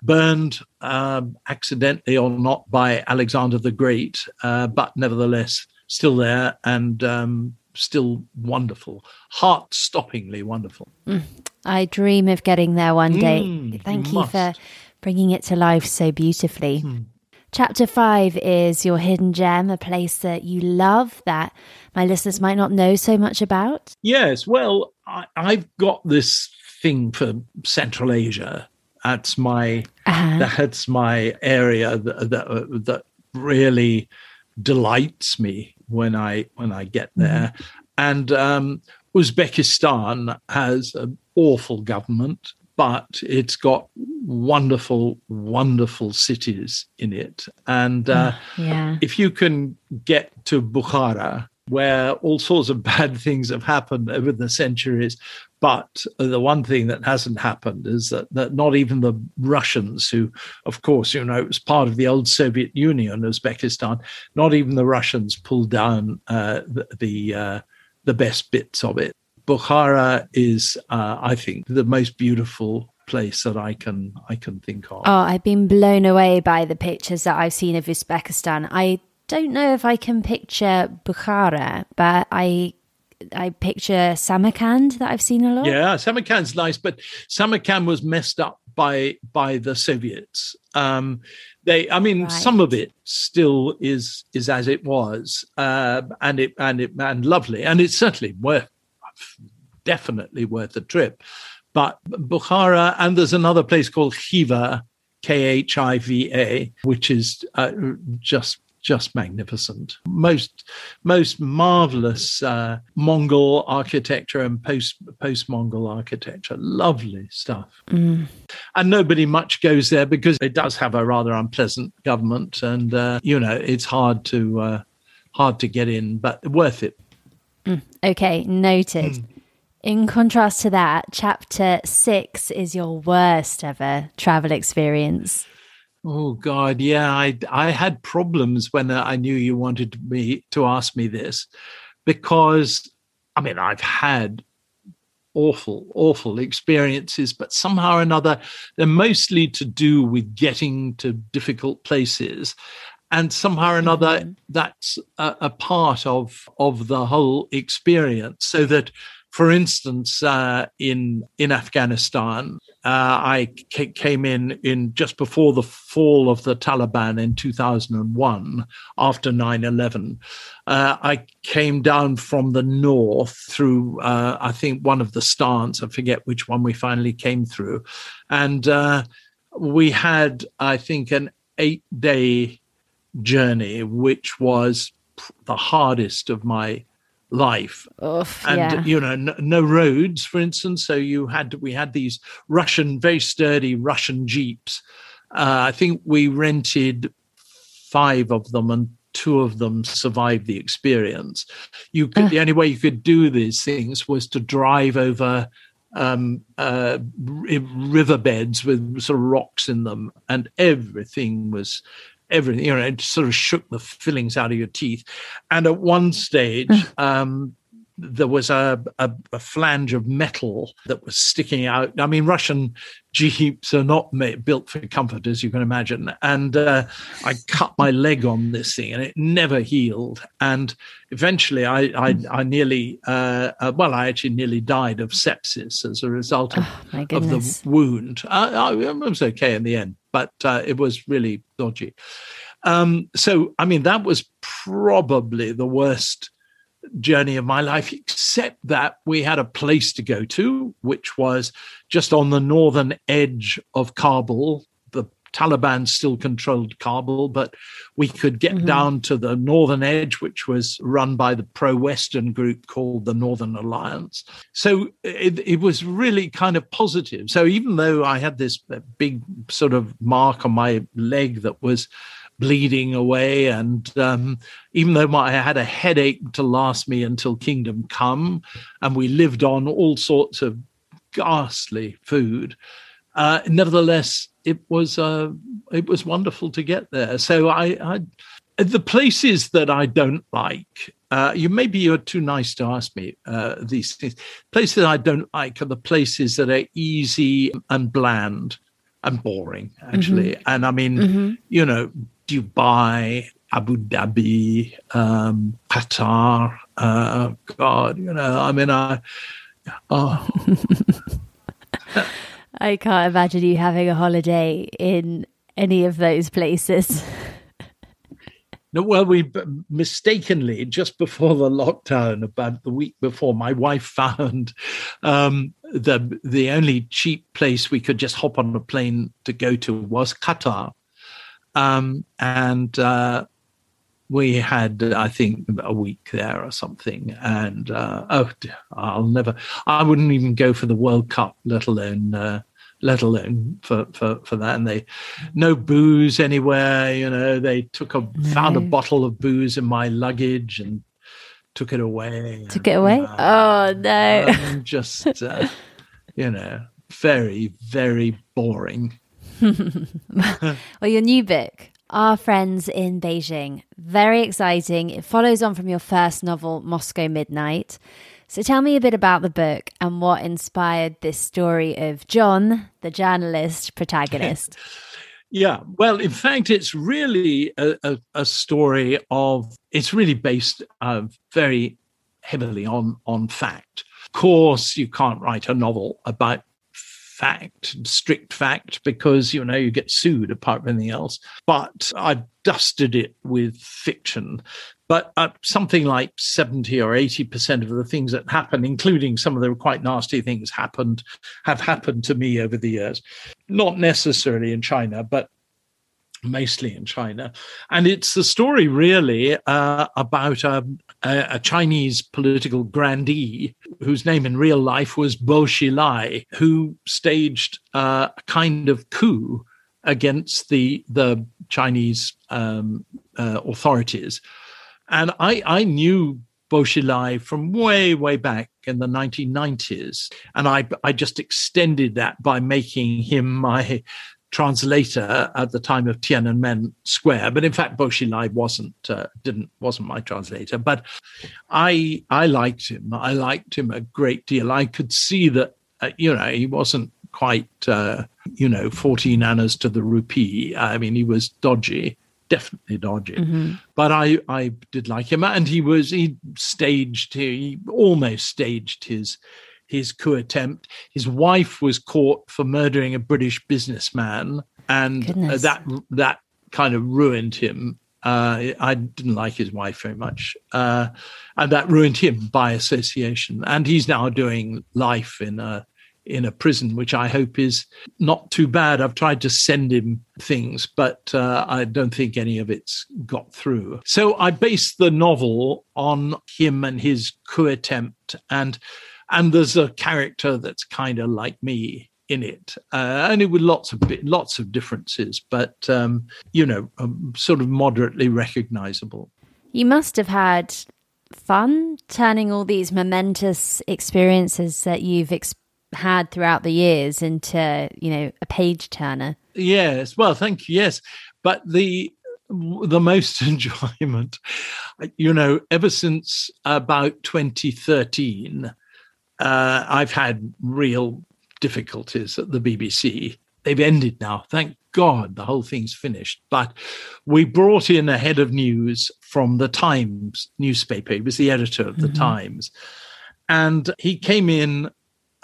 Burned um, accidentally or not by Alexander the Great, uh, but nevertheless still there and um, still wonderful, heart-stoppingly wonderful. Mm. I dream of getting there one day. Mm, Thank you, you for bringing it to life so beautifully. Mm. Chapter five is your hidden gem, a place that you love that my listeners might not know so much about. Yes, well, I, I've got this thing for Central Asia. That's my uh-huh. that's my area that, that that really delights me when I when I get there. Mm-hmm. And um, Uzbekistan has an awful government, but it's got wonderful, wonderful cities in it. And uh, yeah. if you can get to Bukhara, where all sorts of bad things have happened over the centuries. But the one thing that hasn't happened is that, that not even the Russians, who, of course, you know, it was part of the old Soviet Union, Uzbekistan, not even the Russians pulled down uh, the the, uh, the best bits of it. Bukhara is, uh, I think, the most beautiful place that I can I can think of. Oh, I've been blown away by the pictures that I've seen of Uzbekistan. I don't know if I can picture Bukhara, but I I picture Samarkand that I've seen a lot. Yeah, Samarkand's nice, but Samarkand was messed up by by the Soviets. Um, they, I mean, right. some of it still is is as it was, uh, and it and it and lovely, and it's certainly worth, definitely worth a trip. But Bukhara, and there's another place called Khiva, K H I V A, which is uh, just. Just magnificent. Most, most marvelous uh, Mongol architecture and post post Mongol architecture. Lovely stuff. Mm. And nobody much goes there because it does have a rather unpleasant government, and uh, you know it's hard to uh, hard to get in, but worth it. Mm. Okay, noted. Mm. In contrast to that, chapter six is your worst ever travel experience. Oh, God, yeah, I, I had problems when I knew you wanted me to ask me this because, I mean, I've had awful, awful experiences, but somehow or another, they're mostly to do with getting to difficult places. And somehow or another, that's a, a part of, of the whole experience. So that, for instance, uh, in in Afghanistan, Uh, I c- came in, in just before the fall of the Taliban in two thousand one, after nine eleven. Uh, I came down from the north through, uh, I think, one of the stans. I forget which one we finally came through. And uh, we had, I think, an eight-day journey, which was the hardest of my life. Oof, and yeah. you know no, no roads, for instance, so you had we had these Russian, very sturdy Russian jeeps. uh, I think we rented five of them and two of them survived the experience. You could uh. The only way you could do these things was to drive over um uh riverbeds with sort of rocks in them, and everything was Everything, you know, it sort of shook the fillings out of your teeth. And at one stage, um, there was a, a, a flange of metal that was sticking out. I mean, Russian jeeps are not made, built for comfort, as you can imagine. And uh, I cut my leg on this thing, and it never healed. And eventually, I I, I nearly, uh, uh, well, I actually nearly died of sepsis as a result of, oh, of the wound. I, I, I was okay in the end, but uh, it was really dodgy. Um, so, I mean, that was probably the worst journey of my life, except that we had a place to go to, which was just on the northern edge of Kabul. The Taliban still controlled Kabul, but we could get mm-hmm. down to the northern edge, which was run by the pro-Western group called the Northern Alliance. So it, it was really kind of positive. So even though I had this big sort of mark on my leg that was bleeding away, and um, even though my, I had a headache to last me until Kingdom Come, and we lived on all sorts of ghastly food, uh, nevertheless, it was uh, it was wonderful to get there. So I, I the places that I don't like, uh, you maybe you're too nice to ask me uh, these things. Places that I don't like are the places that are easy and bland and boring, actually. Mm-hmm. And I mean, mm-hmm. you know, Dubai, Abu Dhabi, um, Qatar. Uh, God, you know, I mean, I. Oh. I can't imagine you having a holiday in any of those places. No, well, we mistakenly, just before the lockdown, about the week before, my wife found um, the the only cheap place we could just hop on a plane to go to was Qatar. Um, and uh, we had, I think, a week there or something. And uh, oh, I'll never, I wouldn't even go for the World Cup, let alone, uh, let alone for, for, for that. And they, no booze anywhere, you know, they took a, no. found a bottle of booze in my luggage and took it away. Took and, it away? Uh, oh, no. Um, just, uh, you know, very, very boring. Well, your new book, Our Friends in Beijing, very exciting. It follows on from your first novel, Moscow Midnight. So tell me a bit about the book and what inspired this story of John, the journalist protagonist. Yeah, well, in fact, it's really a, a, a story of, it's really based uh, very heavily on, on fact. Of course, you can't write a novel about fact, strict fact, because, you know, you get sued apart from anything else. But I dusted it with fiction. But uh, something like seventy or eighty percent of the things that happen, including some of the quite nasty things happened, have happened to me over the years. Not necessarily in China, but mostly in China. And it's the story really uh, about a, a Chinese political grandee whose name in real life was Bo Xilai, who staged uh, a kind of coup against the the Chinese um, uh, authorities. And I, I knew Bo Xilai from way, way back in the nineteen nineties. And I, I just extended that by making him my translator at the time of Tiananmen Square, but in fact, Bo Xilai wasn't uh, didn't wasn't my translator. But I I liked him. I liked him a great deal. I could see that uh, you know, he wasn't quite uh, you know, fourteen annas to the rupee. I mean, he was dodgy, definitely dodgy. Mm-hmm. But I I did like him, and he was he staged he almost staged his. his coup attempt. His wife was caught for murdering a British businessman, and Goodness. that that kind of ruined him. Uh, I didn't like his wife very much, uh, and that ruined him by association. And he's now doing life in a in a prison, which I hope is not too bad. I've tried to send him things, but uh, I don't think any of it's got through. So I based the novel on him and his coup attempt, and. And there's a character that's kind of like me in it, uh, only with lots of bit, lots of differences, but um, you know, um, sort of moderately recognisable. You must have had fun turning all these momentous experiences that you've ex- had throughout the years into, you know, a page turner. Yes, well, thank you. Yes, but the the most enjoyment, you know, ever since about twenty thirteen. Uh, I've had real difficulties at the B B C. They've ended now. Thank God the whole thing's finished. But we brought in a head of news from the Times newspaper. He was the editor of the mm-hmm. Times. And he came in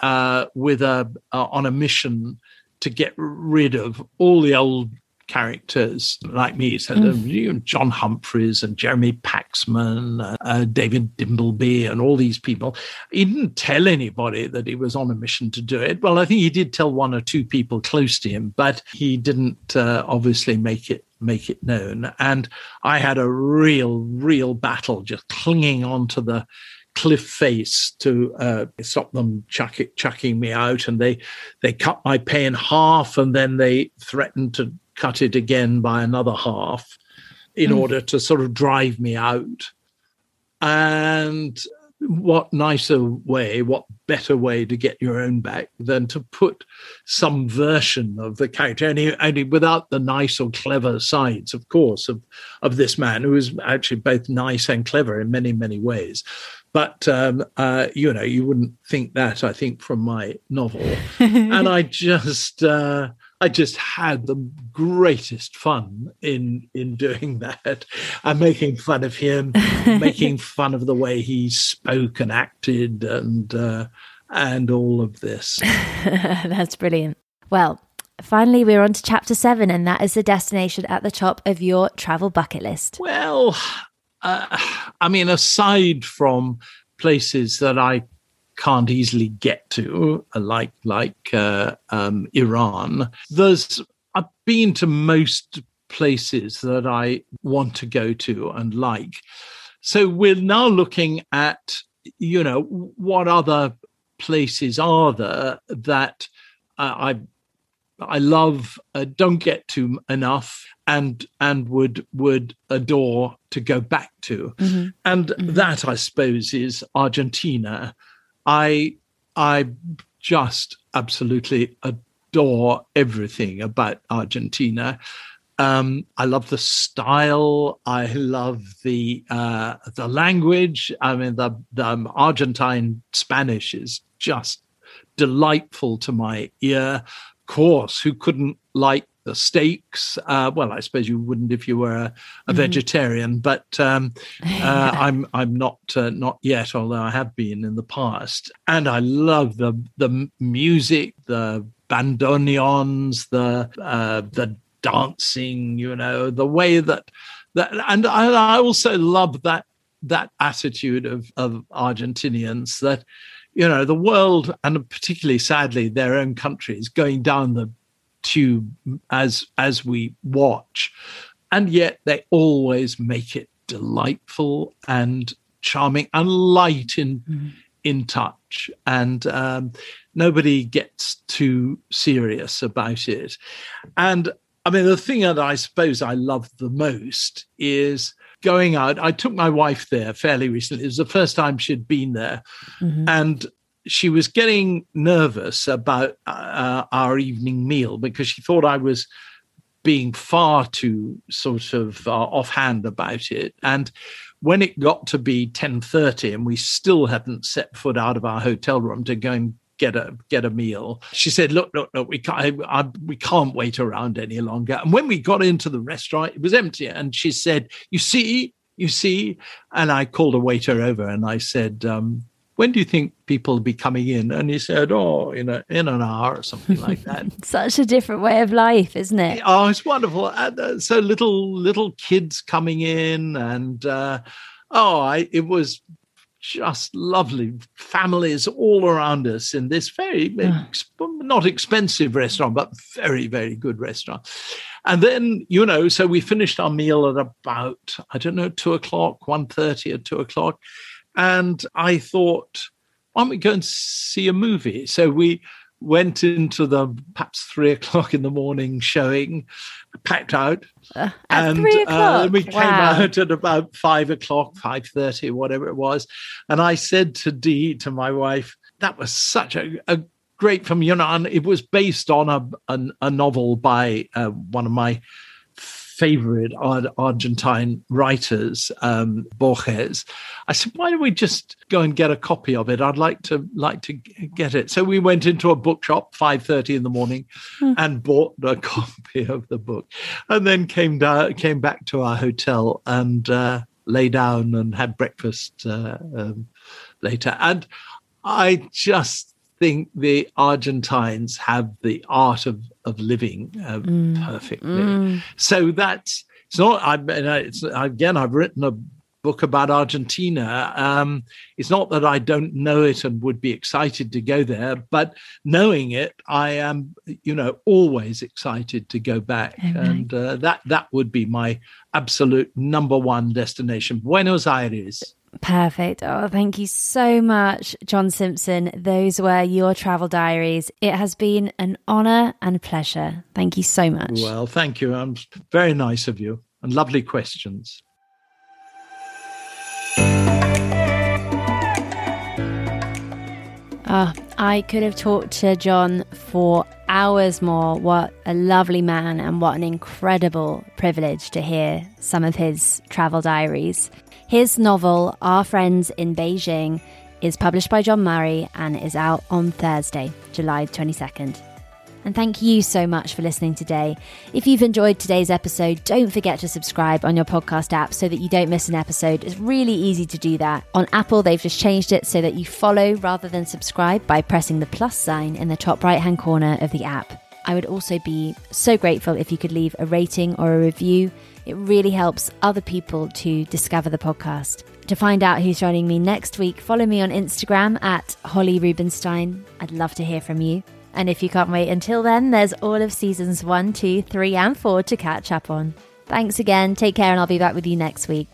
uh, with a uh, on a mission to get rid of all the old characters like me. So mm. the, you know, John Humphreys and Jeremy Paxman, uh, uh, David Dimbleby and all these people. He didn't tell anybody that he was on a mission to do it. Well, I think he did tell one or two people close to him, but he didn't uh, obviously make it make it known. And I had a real, real battle just clinging onto the cliff face to uh, stop them chuck it, chucking me out. And they, they cut my pay in half, and then they threatened to cut it again by another half in mm. order to sort of drive me out. And what nicer way, what better way to get your own back than to put some version of the character, only, only without the nice or clever sides, of course, of, of this man, who is actually both nice and clever in many, many ways. But, um, uh, you know, you wouldn't think that, I think, from my novel. And I just... Uh, I just had the greatest fun in in doing that, and making fun of him, making fun of the way he spoke and acted, and uh, and all of this. That's brilliant. Well, finally, we're on to chapter seven, and that is the destination at the top of your travel bucket list. Well, uh, I mean, aside from places that I can't easily get to, like like uh, um, Iran, There's I've been to most places that I want to go to and like. So we're now looking at, you know, what other places are there that uh, I I love, uh, don't get to enough, and and would would adore to go back to, mm-hmm. and mm-hmm. that I suppose is Argentina. I I just absolutely adore everything about Argentina. Um, I love the style. I love the uh, the language. I mean, the, the Argentine Spanish is just delightful to my ear. Of course, who couldn't like the steaks? Uh, well, I suppose you wouldn't if you were a, a mm-hmm. vegetarian, but um, uh, I'm I'm not uh, not yet, although I have been in the past. And I love the the music, the bandoneons, the uh, the dancing, you know, the way that that. And I, I also love that that attitude of of Argentinians that, you know, the world, and particularly sadly their own country, is going down the tube as as we watch, and yet they always make it delightful and charming and light in mm-hmm. in touch, and um, nobody gets too serious about it. And I mean, the thing that I suppose I love the most is going out. I took my wife there fairly recently. It was the first time she'd been there, mm-hmm. and she was getting nervous about uh, our evening meal, because she thought I was being far too sort of uh, offhand about it. And when it got to be ten thirty and we still hadn't set foot out of our hotel room to go and get a get a meal, she said, look, look, look, we can't, I, I, we can't wait around any longer. And when we got into the restaurant, it was empty. And she said, you see, you see. And I called a waiter over and I said, um, when do you think people will be coming in? And he said, oh, in, a, in an hour or something like that. Such a different way of life, isn't it? Oh, it's wonderful. And, uh, so little little kids coming in, and uh, oh, I, it was just lovely. Families all around us in this very, ex- not expensive restaurant, but very, very good restaurant. And then, you know, so we finished our meal at about, I don't know, two o'clock, one thirty or two o'clock. And I thought, why don't we go and see a movie? So we went into the perhaps three o'clock in the morning showing, packed out. Uh, at and three o'clock? Uh, we wow. came out at about five o'clock, five thirty, whatever it was. And I said to Dee, to my wife, that was such a, a great film, you know, and it was based on a, a, a novel by uh, one of my favorite Argentine writers, um, Borges. I said, why don't we just go and get a copy of it? I'd like to like to get it. So we went into a bookshop, five thirty in the morning, mm. and bought a copy of the book, and then came down, came back to our hotel, and uh, lay down and had breakfast uh, um, later. And I just think the Argentines have the art of of living uh, mm. perfectly. Mm. So that's, it's not, I, it's, again, I've written a book about Argentina. Um, it's not that I don't know it and would be excited to go there, but knowing it, I am, you know, always excited to go back. Okay. And uh, that, that would be my absolute number one destination, Buenos Aires. Perfect. Oh, thank you so much, John Simpson. Those were your travel diaries. It has been an honour and pleasure. Thank you so much. Well, thank you. Um, very nice of you, and lovely questions. Oh, I could have talked to John for hours more. What a lovely man, and what an incredible privilege to hear some of his travel diaries. His novel, Our Friends in Beijing, is published by John Murray and is out on Thursday, July twenty-second. And thank you so much for listening today. If you've enjoyed today's episode, don't forget to subscribe on your podcast app so that you don't miss an episode. It's really easy to do that. On Apple, they've just changed it so that you follow rather than subscribe by pressing the plus sign in the top right-hand corner of the app. I would also be so grateful if you could leave a rating or a review. It really helps other people to discover the podcast. To find out who's joining me next week, follow me on Instagram at Holly Rubenstein. I'd love to hear from you. And if you can't wait until then, there's all of seasons one, two, three, and four to catch up on. Thanks again. Take care, and I'll be back with you next week.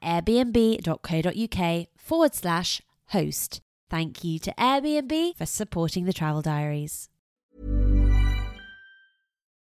airbnb.co.uk forward slash host. Thank you to Airbnb for supporting the travel diaries.